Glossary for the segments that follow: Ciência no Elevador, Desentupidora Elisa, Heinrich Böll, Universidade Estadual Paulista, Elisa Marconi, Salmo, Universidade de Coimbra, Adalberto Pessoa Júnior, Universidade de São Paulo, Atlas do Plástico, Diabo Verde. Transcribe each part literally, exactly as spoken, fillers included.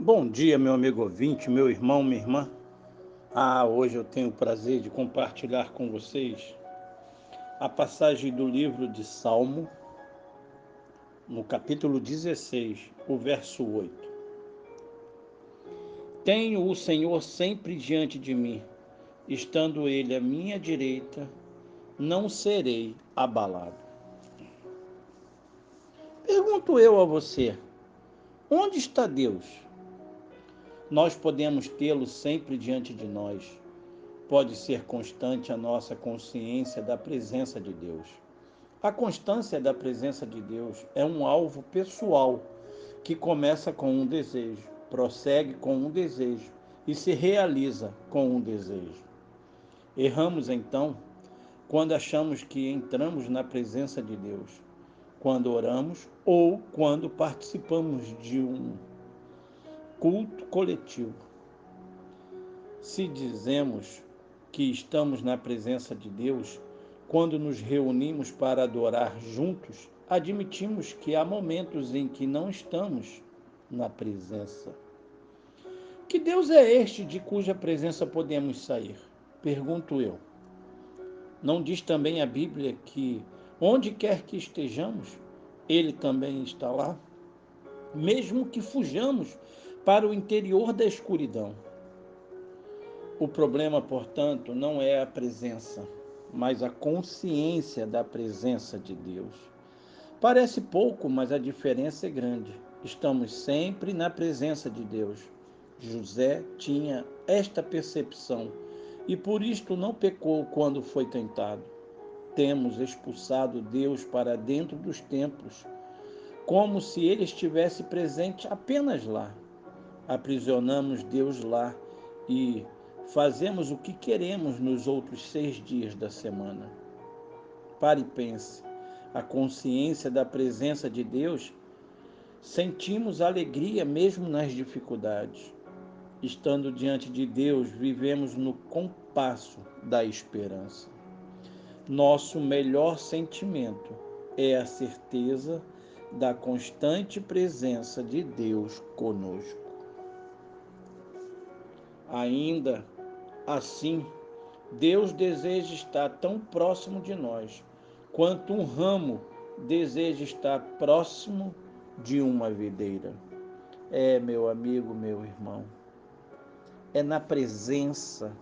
Bom dia, meu amigo ouvinte, meu irmão, minha irmã. Ah, hoje eu tenho o prazer de compartilhar com vocês a passagem do livro de Salmo, no capítulo dezesseis, o verso oito. Tenho o Senhor sempre diante de mim, estando Ele à minha direita, não serei abalado. Pergunto eu a você, onde está Deus? Nós podemos tê-lo sempre diante de nós. Pode ser constante a nossa consciência da presença de Deus. A constância da presença de Deus é um alvo pessoal que começa com um desejo, prossegue com um desejo e se realiza com um desejo. Erramos, então, quando achamos que entramos na presença de Deus, quando oramos ou quando participamos de um culto coletivo. Se dizemos que estamos na presença de Deus, quando nos reunimos para adorar juntos, admitimos que há momentos em que não estamos na presença. Que Deus é este de cuja presença podemos sair? Pergunto eu. Não diz também a Bíblia que onde quer que estejamos, Ele também está lá? Mesmo que fujamos para o interior da escuridão. O problema, portanto, não é a presença, mas a consciência da presença de Deus. Parece pouco, mas a diferença é grande. Estamos sempre na presença de Deus. José tinha esta percepção e por isto não pecou quando foi tentado. Temos expulsado Deus para dentro dos templos, como se Ele estivesse presente apenas lá. Aprisionamos Deus lá e fazemos o que queremos nos outros seis dias da semana. Pare e pense. A consciência da presença de Deus, sentimos alegria mesmo nas dificuldades. Estando diante de Deus, vivemos no compasso da esperança. Nosso melhor sentimento é a certeza da constante presença de Deus conosco. Ainda assim, Deus deseja estar tão próximo de nós, quanto um ramo deseja estar próximo de uma videira. É, meu amigo, meu irmão, é na presença,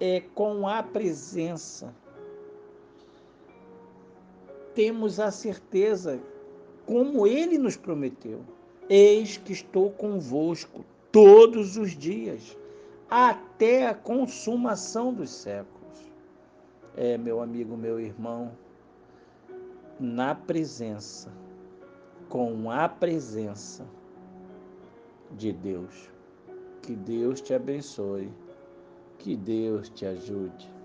é com a presença. Temos a certeza, como Ele nos prometeu, eis que estou convosco todos os dias, até a consumação dos séculos. É, meu amigo, meu irmão, na presença, com a presença de Deus. Que Deus te abençoe, que Deus te ajude.